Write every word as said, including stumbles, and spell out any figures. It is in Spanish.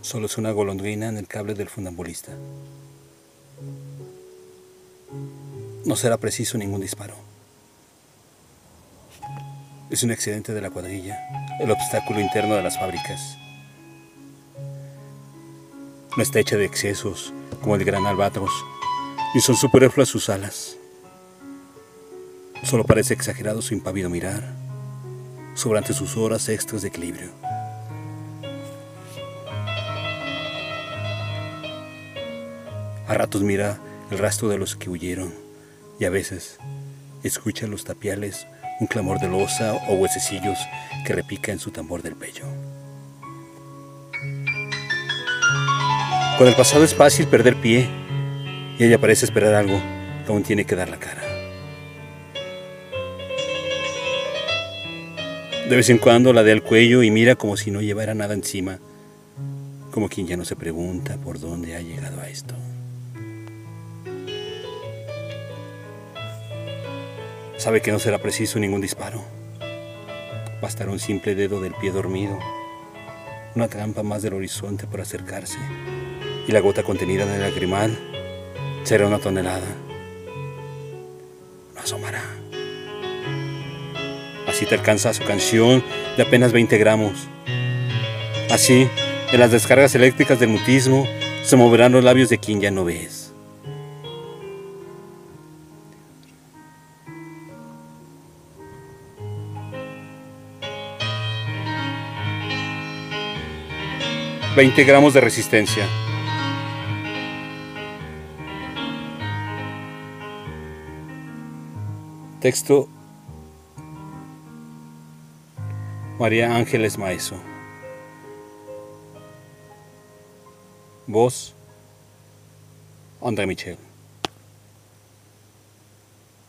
Solo es una golondrina en el cable del funambulista. No será preciso ningún disparo. Es un accidente de la cuadrilla, el obstáculo interno de las fábricas. No está hecha de excesos, como el gran albatros, ni son superfluas sus alas. Solo parece exagerado su impávido mirar, sobrante sus horas extras de equilibrio. A ratos mira el rastro de los que huyeron, y a veces escucha en los tapiales un clamor de losa o huesecillos que repica en su tambor del pecho. Con el pasado es fácil perder pie, y ella parece esperar algo que aún tiene que dar la cara. De vez en cuando ladea el cuello y mira como si no llevara nada encima, como quien ya no se pregunta por dónde ha llegado a esto. Sabe que no será preciso ningún disparo. Bastará un simple dedo del pie dormido, una trampa más del horizonte para acercarse, y la gota contenida en el lagrimal será una tonelada. No asomará. Así te alcanza su canción de apenas veinte gramos. Así, en las descargas eléctricas del mutismo, se moverán los labios de quien ya no ves. veinte gramos de resistencia. Texto: María Ángeles Maeso. Voz: André Michel.